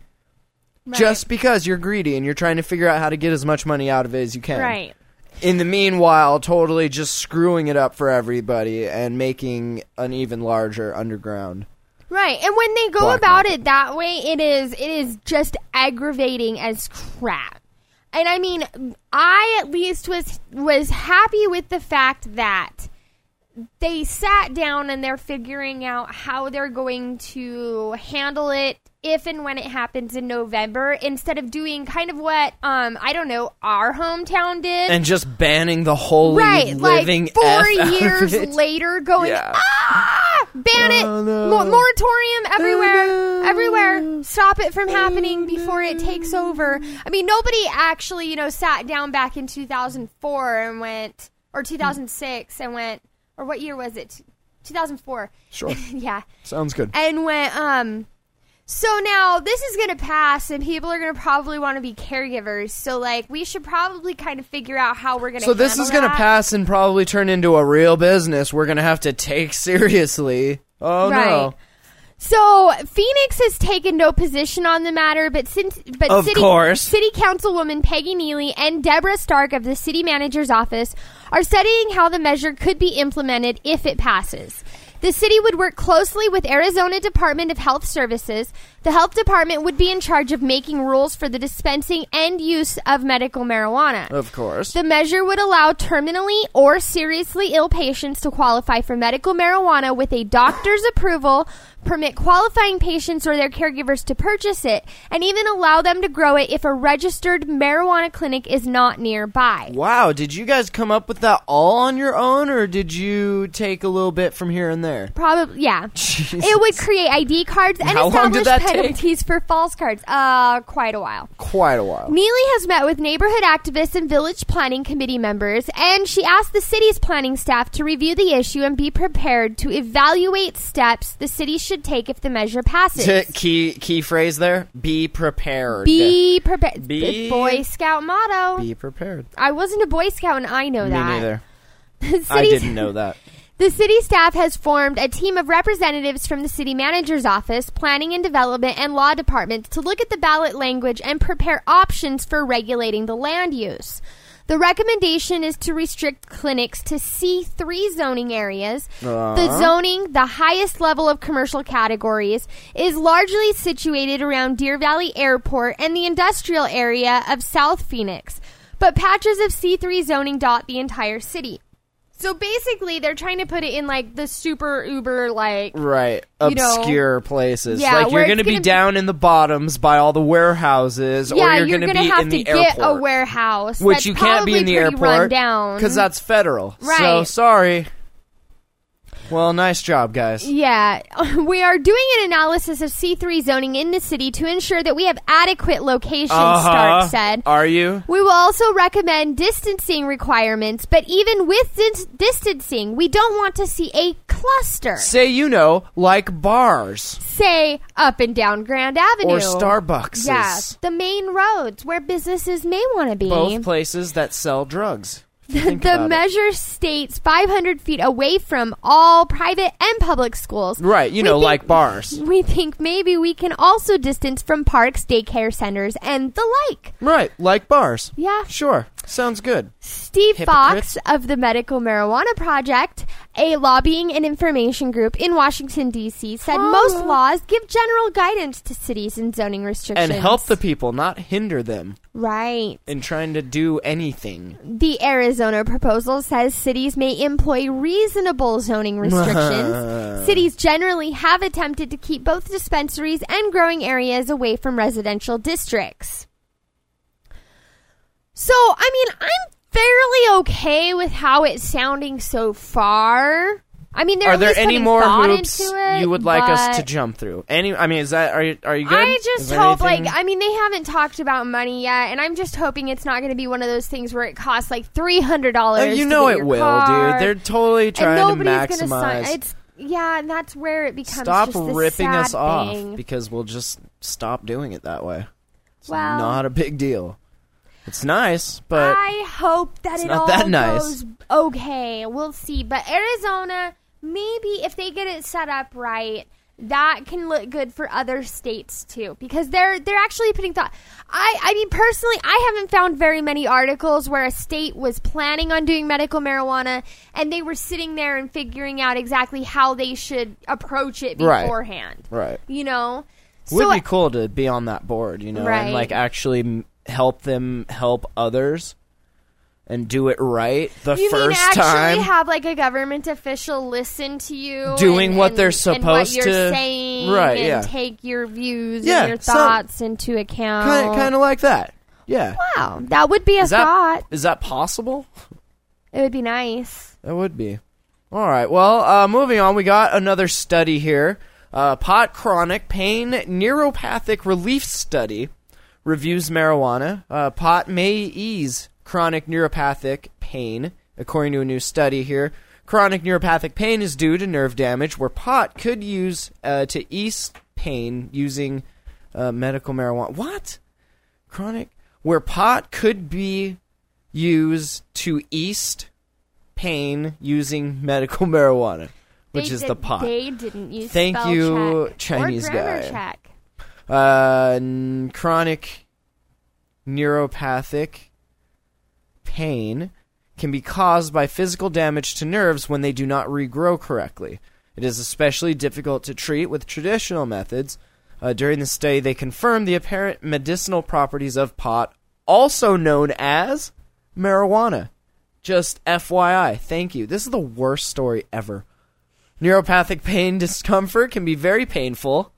Right. Just because you're greedy and you're trying to figure out how to get as much money out of it as you can. Right. In the meanwhile, totally just screwing it up for everybody and making an even larger underground. Right, and when they go about it that way, it is just aggravating as crap. And I mean, I at least was happy with the fact that they sat down and they're figuring out how they're going to handle it if and when it happens in November, instead of doing kind of what, our hometown did. And just banning the holy living F out of it. Right, like 4 years later going, ban it, moratorium everywhere, everywhere, stop it from happening before it takes over. I mean, nobody actually, sat down back in 2004 and went, or 2006 and went, or what year was it? 2004. Sure. Yeah. Sounds good. And went, so now this is going to pass and people are going to probably want to be caregivers. So we should probably kind of figure out how we're going to handle that. So this is going to pass and probably turn into a real business we're going to have to take seriously. Oh, right. No. So Phoenix has taken no position on the matter, City Councilwoman Peggy Neely and Deborah Stark of the City Manager's Office are studying how the measure could be implemented if it passes. The city would work closely with Arizona Department of Health Services. The Health Department would be in charge of making rules for the dispensing and use of medical marijuana. Of course. The measure would allow terminally or seriously ill patients to qualify for medical marijuana with a doctor's approval, permit qualifying patients or their caregivers to purchase it, and even allow them to grow it if a registered marijuana clinic is not nearby. Wow, did you guys come up with that all on your own, or did you take a little bit from here and there? Probably, yeah. Jesus. It would create ID cards and establish penalties for false cards. Quite a while. Neely has met with neighborhood activists and village planning committee members, and she asked the city's planning staff to review the issue and be prepared to evaluate steps the city should take if the measure passes. Key phrase there, be prepared. Be prepared. Boy Scout motto. Be prepared. I wasn't a Boy Scout, and I know that. Me neither. I didn't know that. The city staff has formed a team of representatives from the city manager's office, planning and development, and law departments to look at the ballot language and prepare options for regulating the land use. The recommendation is to restrict clinics to C3 zoning areas. The zoning, the highest level of commercial categories, is largely situated around Deer Valley Airport and the industrial area of South Phoenix, but patches of C3 zoning dot the entire city. So basically, they're trying to put it in, the super uber, obscure places. Yeah, you're going to be down in the bottoms by all the warehouses, or you're going to be in the airport. Yeah, you're going to have to get a warehouse. Which you can't be in the airport, because that's federal. Right. So, sorry. Well, nice job, guys. Yeah. We are doing an analysis of C3 zoning in the city to ensure that we have adequate locations, Stark said. Are you? We will also recommend distancing requirements, but even with distancing, we don't want to see a cluster. Say, like bars. Say, up and down Grand Avenue. Or Starbucks. Yeah, the main roads where businesses may want to be. Both places that sell drugs. The measure states 500 feet away from all private and public schools. Right, like bars. We think maybe we can also distance from parks, daycare centers, and the like. Right, like bars. Yeah. Sure, sounds good. Steve Fox of the Medical Marijuana Project, a lobbying and information group in Washington, D.C., said most laws give general guidance to cities and zoning restrictions. And help the people, not hinder them. Right. In trying to do anything. The Arizona proposal says cities may employ reasonable zoning restrictions. Cities generally have attempted to keep both dispensaries and growing areas away from residential districts. So, I'm fairly okay with how it's sounding so far. Are there any more hoops you would like us to jump through? Are you good? I just hope, they haven't talked about money yet, and I'm just hoping it's not going to be one of those things where it costs $300. You know it will, dude. They're totally trying to maximize. Yeah, and that's where it becomes just this sad thing. Stop ripping us off, because we'll just stop doing it that way. It's not a big deal. It's nice, but I hope that it all goes okay. We'll see. But Arizona, maybe if they get it set up right, that can look good for other states too, because they're actually putting thought. Personally, I haven't found very many articles where a state was planning on doing medical marijuana and they were sitting there and figuring out exactly how they should approach it beforehand. Right. It would be cool to be on that board, and actually help them help others and do it right the first time. You actually have like a government official listen to you doing what they're supposed to, and what you're saying, right? Yeah, take your views and your thoughts into account. Kind of like that. Yeah. Wow, that would be a thought. Is that possible? It would be nice. It would be. All right. Well, moving on, we got another study here. Pot chronic pain neuropathic relief study reviews marijuana. Pot may ease chronic neuropathic pain, according to a new study here. Chronic neuropathic pain is due to nerve damage, where pot could use to ease pain using medical marijuana. What? Chronic? Where pot could be used to ease pain using medical marijuana, which is the pot. They didn't use spell check. Thank you, Chinese guy. Check. Chronic neuropathic pain can be caused by physical damage to nerves when they do not regrow correctly. It is especially difficult to treat with traditional methods. During the study, they confirmed the apparent medicinal properties of pot, also known as marijuana. Just FYI, thank you. This is the worst story ever. Neuropathic pain discomfort can be very painful.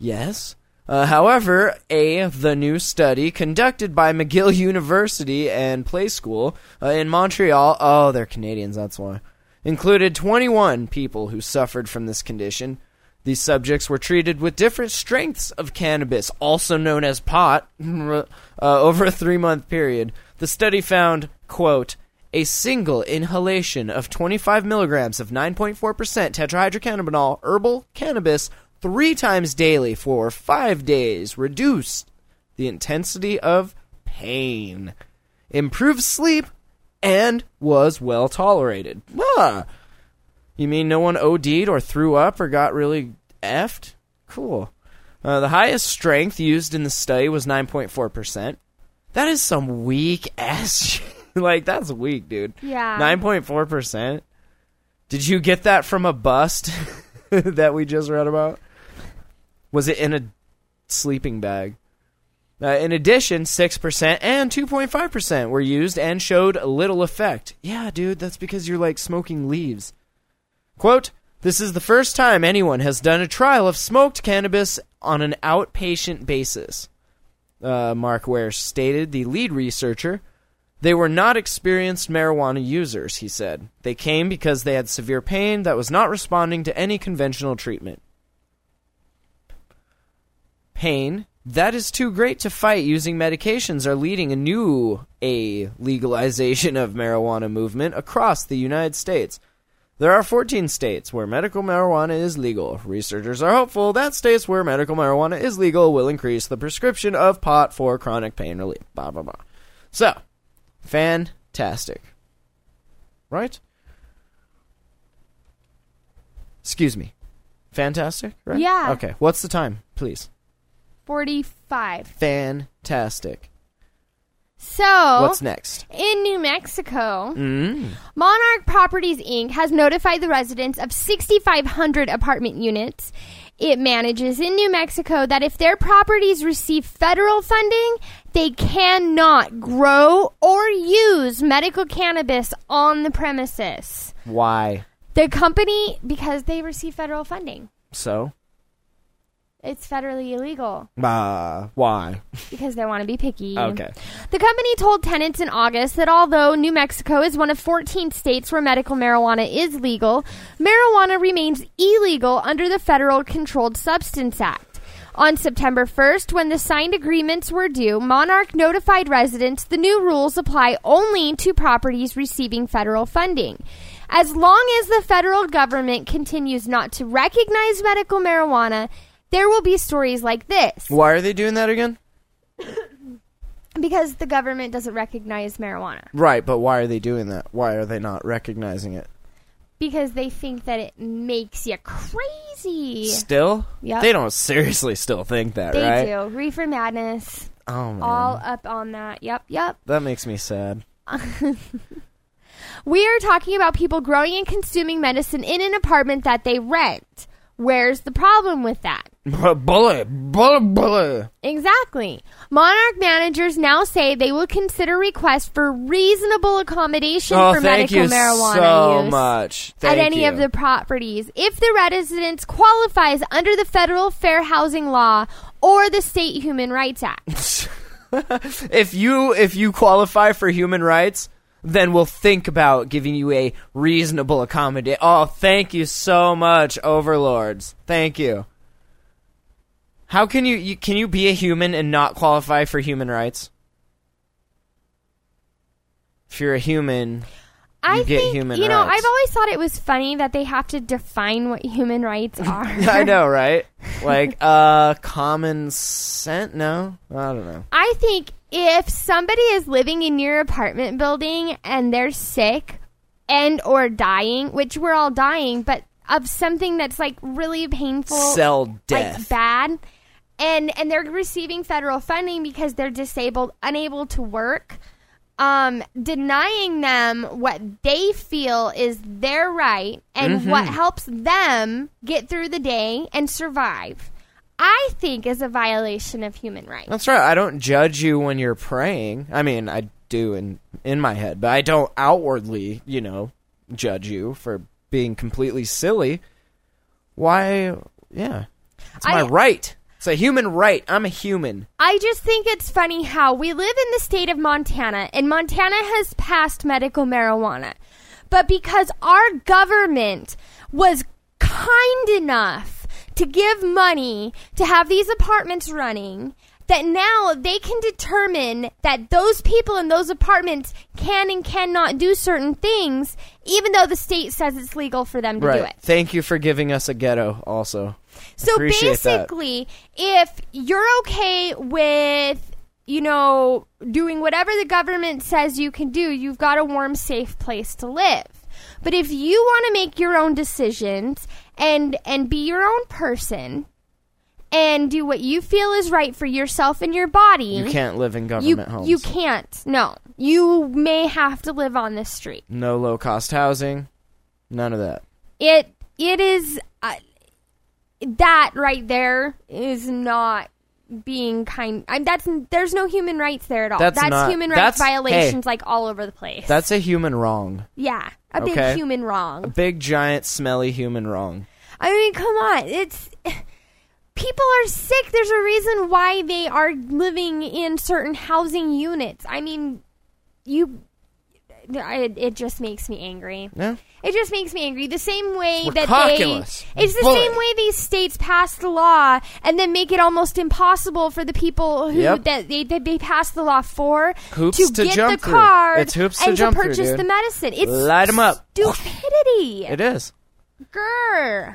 Yes. However, the new study conducted by McGill University and Play School in Montreal, oh, they're Canadians, that's why, included 21 people who suffered from this condition. These subjects were treated with different strengths of cannabis, also known as pot, over a 3-month period. The study found, quote, a single inhalation of 25 milligrams of 9.4% tetrahydrocannabinol herbal cannabis 3 times daily for 5 days reduced the intensity of pain, improved sleep, and was well tolerated. Ah. You mean no one OD'd or threw up or got really effed? Cool. The highest strength used in the study was 9.4%. That is some weak ass shit. Like, that's weak, dude. Yeah. 9.4%. Did you get that from a bust that we just read about? Was it in a sleeping bag? In addition, 6% and 2.5% were used and showed little effect. Yeah, dude, that's because you're, like, smoking leaves. Quote, this is the first time anyone has done a trial of smoked cannabis on an outpatient basis, Mark Ware stated, the lead researcher. They were not experienced marijuana users, he said. They came because they had severe pain that was not responding to any conventional treatment. Pain that is too great to fight using medications are leading a legalization of marijuana movement across the United States. There are 14 states where medical marijuana is legal. Researchers are hopeful that states where medical marijuana is legal will increase the prescription of pot for chronic pain relief. Blah, blah, blah. So, fantastic. Right? Excuse me. Fantastic, right? Yeah. Okay. What's the time, please? 45. Fantastic. So, what's next? In New Mexico, Monarch Properties, Inc. has notified the residents of 6,500 apartment units it manages in New Mexico that if their properties receive federal funding, they cannot grow or use medical cannabis on the premises. Why? The company, because they receive federal funding. So? It's federally illegal. Why? Because they want to be picky. Okay. The company told tenants in August that although New Mexico is one of 14 states where medical marijuana is legal, marijuana remains illegal under the Federal Controlled Substance Act. On September 1st, when the signed agreements were due, Monarch notified residents the new rules apply only to properties receiving federal funding. As long as the federal government continues not to recognize medical marijuana, there will be stories like this. Why are they doing that again? Because the government doesn't recognize marijuana. Right, but why are they doing that? Why are they not recognizing it? Because they think that it makes you crazy. Still? Yeah. They don't seriously still think that, right? They do. Reefer madness. Oh, man. All up on that. Yep. That makes me sad. We are talking about people growing and consuming medicine in an apartment that they rent. Where's the problem with that? Bully. Exactly. Monarch managers now say they will consider requests for reasonable accommodation for medical marijuana use at any of the properties if the residence qualifies under the federal fair housing law or the state human rights act. If you qualify for human rights, then we'll think about giving you a reasonable accommodation. Oh, thank you so much, overlords. Thank you. How can you be a human and not qualify for human rights? If you're a human, you get human rights. I've always thought it was funny that they have to define what human rights are. I know, right? Like, common sense? No? I don't know. I think if somebody is living in your apartment building and they're sick and or dying, which we're all dying, but of something that's, like, really painful. Cell death. Like, bad. And they're receiving federal funding because they're disabled, unable to work. Denying them what they feel is their right and what helps them get through the day and survive, I think is a violation of human rights. That's right. I don't judge you when you're praying. I mean, I do in my head, but I don't outwardly, judge you for being completely silly. Why? Yeah. It's my right. It's a human right. I'm a human. I just think it's funny how we live in the state of Montana, and Montana has passed medical marijuana. But because our government was kind enough to give money to have these apartments running, that now they can determine that those people in those apartments can and cannot do certain things, even though the state says it's legal for them to do it. Thank you for giving us a ghetto also. So basically, if you're okay with, doing whatever the government says you can do, you've got a warm, safe place to live. But if you want to make your own decisions and be your own person and do what you feel is right for yourself and your body, you can't live in government homes. You can't. No. You may have to live on the street. No low-cost housing. None of that. It is... that right there is not being kind. There's no human rights there at all. That's human rights violations like all over the place. That's a human wrong. Yeah, big human wrong. A big, giant, smelly human wrong. I mean, come on. People are sick. There's a reason why they are living in certain housing units. I mean, it just makes me angry. Yeah. It just makes me angry. The same way same way these states pass the law and then make it almost impossible for the people who that they pass the law for to get the card and to purchase the medicine. It's light 'em up. Stupidity. It is. Grr.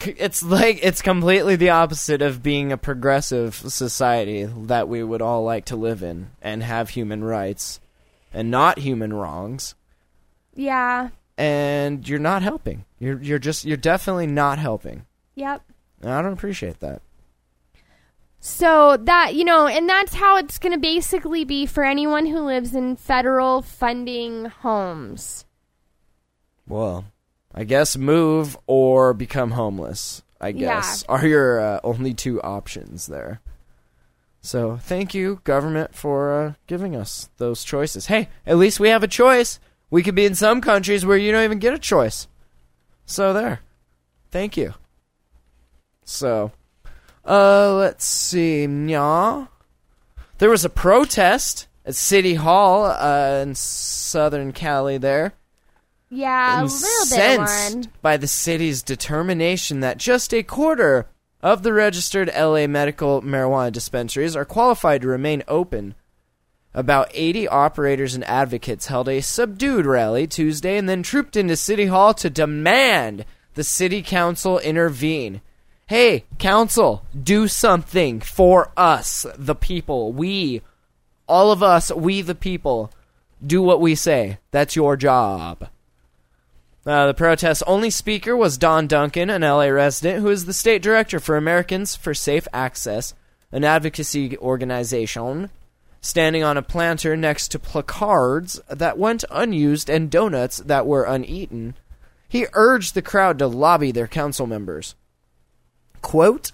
It's completely the opposite of being a progressive society that we would all like to live in and have human rights and not human wrongs. Yeah. And you're not helping. You're definitely not helping. Yep. I don't appreciate that. So that, and that's how it's going to basically be for anyone who lives in federal funding homes. Well, I guess move or become homeless, I guess, are your only two options there. So thank you, government, for giving us those choices. Hey, at least we have a choice. We could be in some countries where you don't even get a choice. So there. Thank you. So, let's see. There was a protest at City Hall in Southern Cali there. Yeah, a little bit one. By the city's determination that just a quarter of the registered LA medical marijuana dispensaries are qualified to remain open. About 80 operators and advocates held a subdued rally Tuesday and then trooped into City Hall to demand the city council intervene. Hey, council, do something for us, the people. We, the people, do what we say. That's your job. The protest's only speaker was Don Duncan, an LA resident who is the state director for Americans for Safe Access, an advocacy organization, standing on a planter next to placards that went unused and donuts that were uneaten. He urged the crowd to lobby their council members. Quote,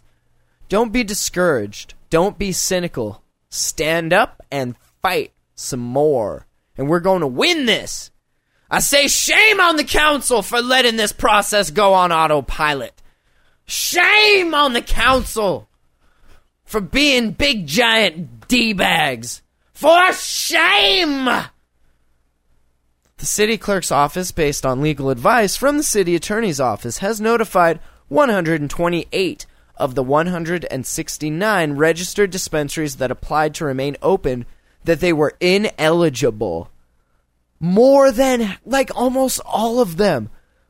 "Don't be discouraged. Don't be cynical. Stand up and fight some more. And we're going to win this. I say shame on the council for letting this process go on autopilot. Shame on the council for being big giant D-bags. For shame!" The city clerk's office, based on legal advice from the city attorney's office, has notified 128 of the 169 registered dispensaries that applied to remain open that they were ineligible. More than, like, almost all of them.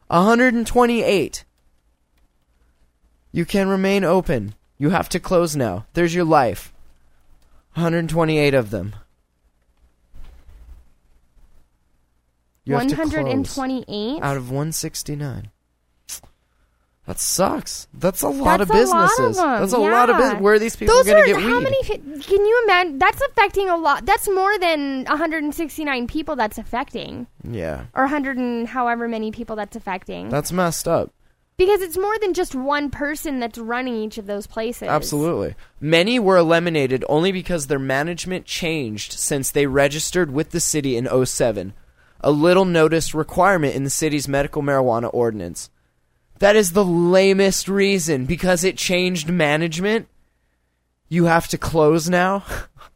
128. You can remain open. You have to close now. There's your life. 128 of them. You 128? Out of 169. That sucks. That's a lot of businesses. That's a lot of businesses. Where are these people going to get weed? How many? Can you imagine? That's affecting a lot. That's more than 169 people that's affecting. Yeah. Or 100 and however many people that's affecting. That's messed up. Because it's more than just one person that's running each of those places. Absolutely. Many were eliminated only because their management changed since they registered with the city in 2007. A little notice requirement in the city's medical marijuana ordinance. That is the lamest reason, because it changed management. You have to close now?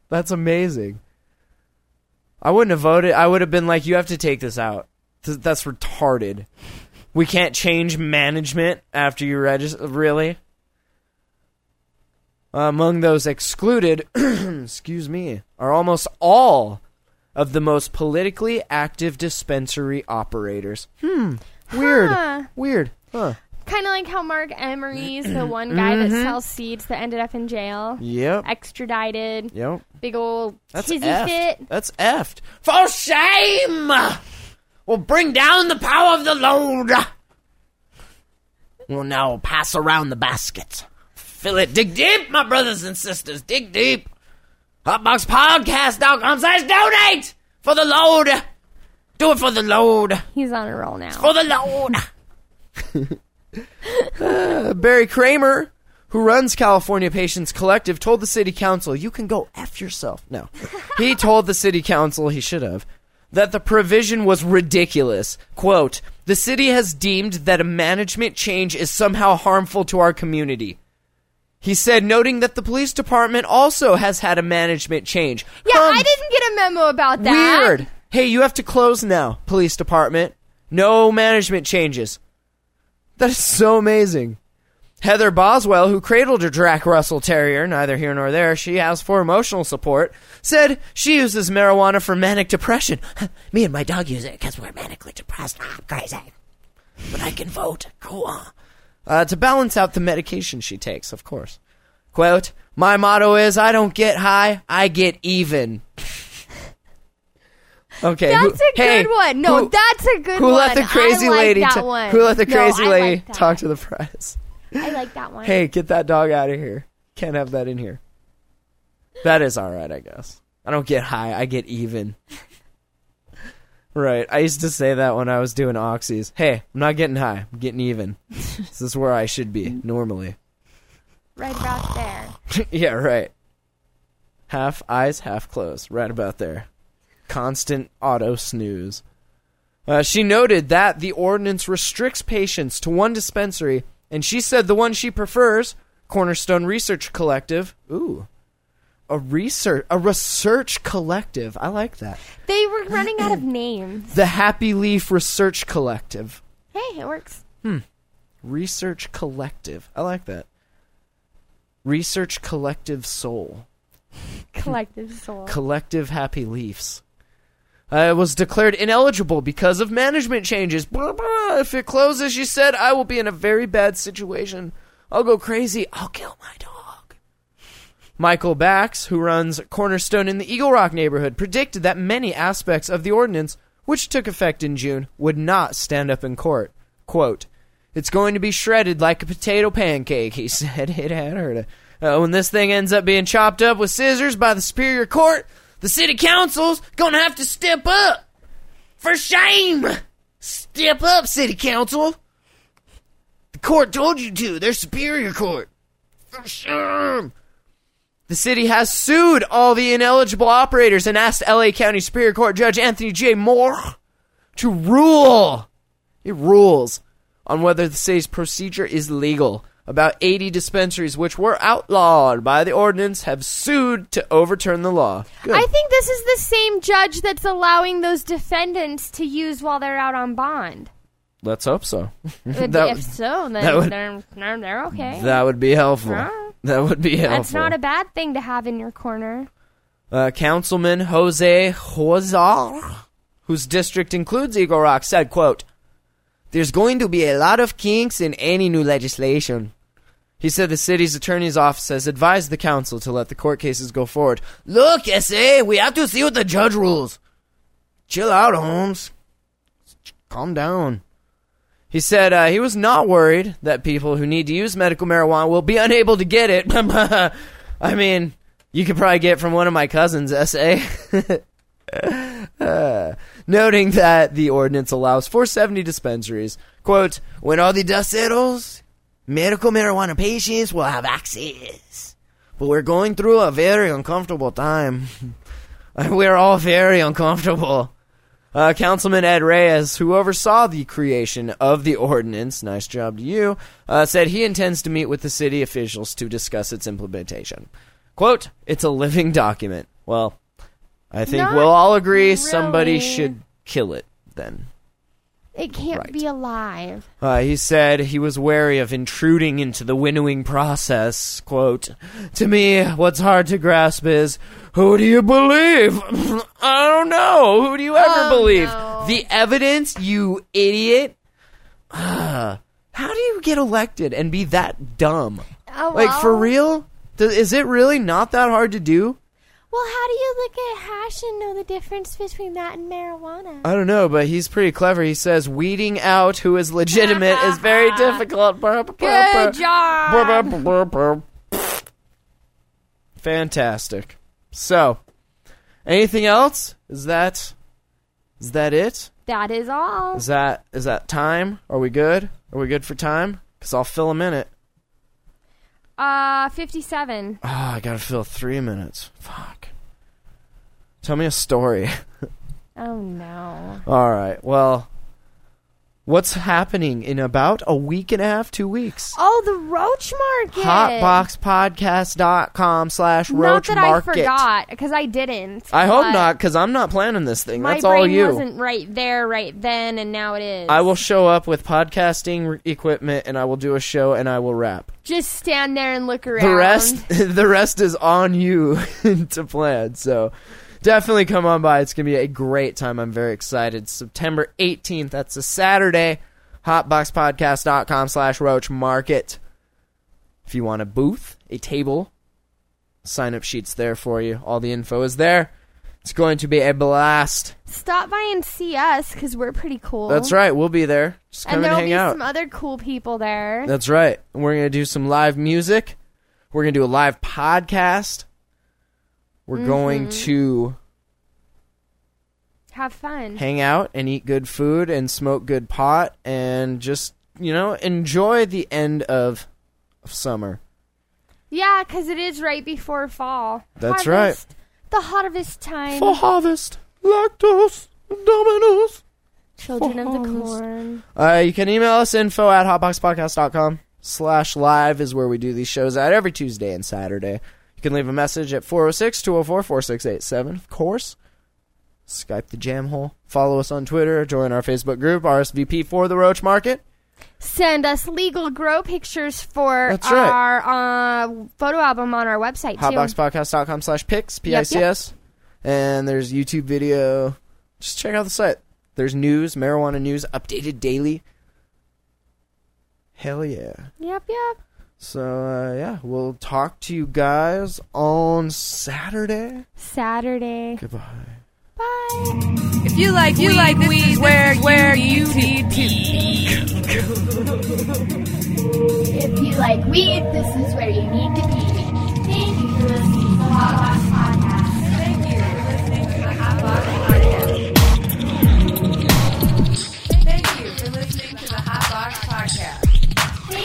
That's amazing. I wouldn't have voted. I would have been like, you have to take this out. That's retarded. We can't change management after you register. Really? Among those excluded, excuse me, are almost all of the most politically active dispensary operators. Weird. Weird. Huh. Kind of like how Mark Emery's the one guy that sells seeds that ended up in jail. Yep. Extradited. Yep. Big old tizzy fit. That's effed. For shame! We'll bring down the power of the load. We'll now pass around the basket. Fill it. Dig deep, my brothers and sisters. Dig deep. Hotboxpodcast.com/donate for the load. Do it for the load. He's on a roll now. It's for the load. Barry Kramer, who runs California Patients Collective, told the city council, you can go F yourself. No. He told the city council, he should have, that the provision was ridiculous. Quote, "The city has deemed that a management change is somehow harmful to our community," he said, noting that the police department also has had a management change. Yeah, I didn't get a memo about that. Weird. Hey, you have to close now, police department. No management changes. That is so amazing. Heather Boswell, who cradled her Jack Russell Terrier, neither here nor there, she asked for emotional support, said she uses marijuana for manic depression. Me and my dog use it because we're manically depressed. I'm crazy. But I can vote. Go on. To balance out the medication she takes, of course. Quote, "My motto is, I don't get high, I get even." Okay, that's a good one. No, that's a good one. Who let the crazy lady talk to the press? I like that one. Hey, get that dog out of here. Can't have that in here. That is all right, I guess. I don't get high, I get even. Right. I used to say that when I was doing oxys. Hey, I'm not getting high, I'm getting even. This is where I should be normally. Right about there. Yeah, right. Half eyes, half closed. Right about there. Constant auto snooze. She noted that the ordinance restricts patients to one dispensary, and she said the one she prefers, Cornerstone Research Collective. Ooh, a research collective. I like that. They were running out of names. The Happy Leaf Research Collective. Hey, it works. Research Collective. I like that. Research Collective Soul. Collective Soul. Collective Happy Leafs. It was declared ineligible because of management changes. Blah, blah. If it closes, she said, I will be in a very bad situation. I'll go crazy. I'll kill my dog. Michael Bax, who runs Cornerstone in the Eagle Rock neighborhood, predicted that many aspects of the ordinance, which took effect in June, would not stand up in court. Quote, "It's going to be shredded like a potato pancake," he said. It had hurt. When this thing ends up being chopped up with scissors by the Superior Court, the city council's gonna have to step up. For shame! Step up, city council. The court told you to. They're Superior Court. The city has sued all the ineligible operators and asked LA County Superior Court Judge Anthony J. Moore to rule. It rules on whether the city's procedure is legal. About 80 dispensaries, which were outlawed by the ordinance, have sued to overturn the law. Good. I think this is the same judge that's allowing those defendants to use while they're out on bond. Let's hope so. If so, then they're okay. That would be helpful. No. That would be helpful. That's not a bad thing to have in your corner. Councilman Jose Huizar, whose district includes Eagle Rock, said, quote, "There's going to be a lot of kinks in any new legislation." He said the city's attorney's office has advised the council to let the court cases go forward. Look, SA, we have to see what the judge rules. Chill out, Holmes. Calm down. He said he was not worried that people who need to use medical marijuana will be unable to get it. I mean, you could probably get it from one of my cousins, SA. Noting that the ordinance allows for 70 dispensaries. Quote, "When all the dust settles, medical marijuana patients will have access. But we're going through a very uncomfortable time." We're all very uncomfortable. Councilman Ed Reyes, who oversaw the creation of the ordinance, nice job to you, said he intends to meet with the city officials to discuss its implementation. Quote, "It's a living document." Well, I think we'll all agree somebody should kill it then. It can't be alive. He said he was wary of intruding into the winnowing process. Quote, "To me, what's hard to grasp is, who do you believe? I don't know. Who do you ever believe? No. The evidence, you idiot." How do you get elected and be that dumb? Oh, like, well, for real? Is it really not that hard to do? Well, how do you look at hash and know the difference between that and marijuana? I don't know, but he's pretty clever. He says weeding out who is legitimate is very difficult. Good job. Fantastic. So, anything else? Is that it? That is all. Is that time? Are we good? Are we good for time? Because I'll fill a minute. 57. Ah, I gotta fill 3 minutes. Fuck. Tell me a story. Oh, no. All right, well, what's happening in about a week and a half, 2 weeks? Oh, the Roach Market. Hotboxpodcast.com/Roach Market. Not that I forgot, because I didn't. I hope not, because I'm not planning this thing. That's all you. My brain wasn't right there, right then, and now it is. I will show up with podcasting equipment, and I will do a show, and I will rap. Just stand there and look around. The rest is on you to plan, so definitely come on by. It's going to be a great time. I'm very excited. September 18th, that's a Saturday, hotboxpodcast.com/Roach Market. If you want a booth, a table, sign-up sheet's there for you. All the info is there. It's going to be a blast. Stop by and see us, because we're pretty cool. That's right. We'll be there. Just come and hang out. And there'll be some other cool people there. That's right. We're going to do some live music. We're going to do a live podcast. We're going to have fun, hang out, and eat good food, and smoke good pot, and just, you know, enjoy the end of summer. Yeah, because it is right before fall. That's harvest, right. The hottest time. For harvest, lactose, dominoes. Children of the corn. You can email us, info@hotboxpodcast.com/live is where we do these shows at every Tuesday and Saturday. You can leave a message at 406-204-4687, of course. Skype the jam hole. Follow us on Twitter. Join our Facebook group, RSVP for the Roach Market. Send us legal grow pictures for our photo album on our website, too. Hotboxpodcast.com/pics, P-I-C-S. Yep. And there's YouTube video. Just check out the site. There's news, marijuana news, updated daily. Hell yeah. Yep, yep. So, yeah, we'll talk to you guys on Saturday. Goodbye. Bye. If you like weed, this is where you need to be. If you like weed, this is where you need to be. Thank you for listening to the Hot Box Podcast. Thank you for listening to the Hot Box Podcast. Thank you for listening to the Hot Box Podcast.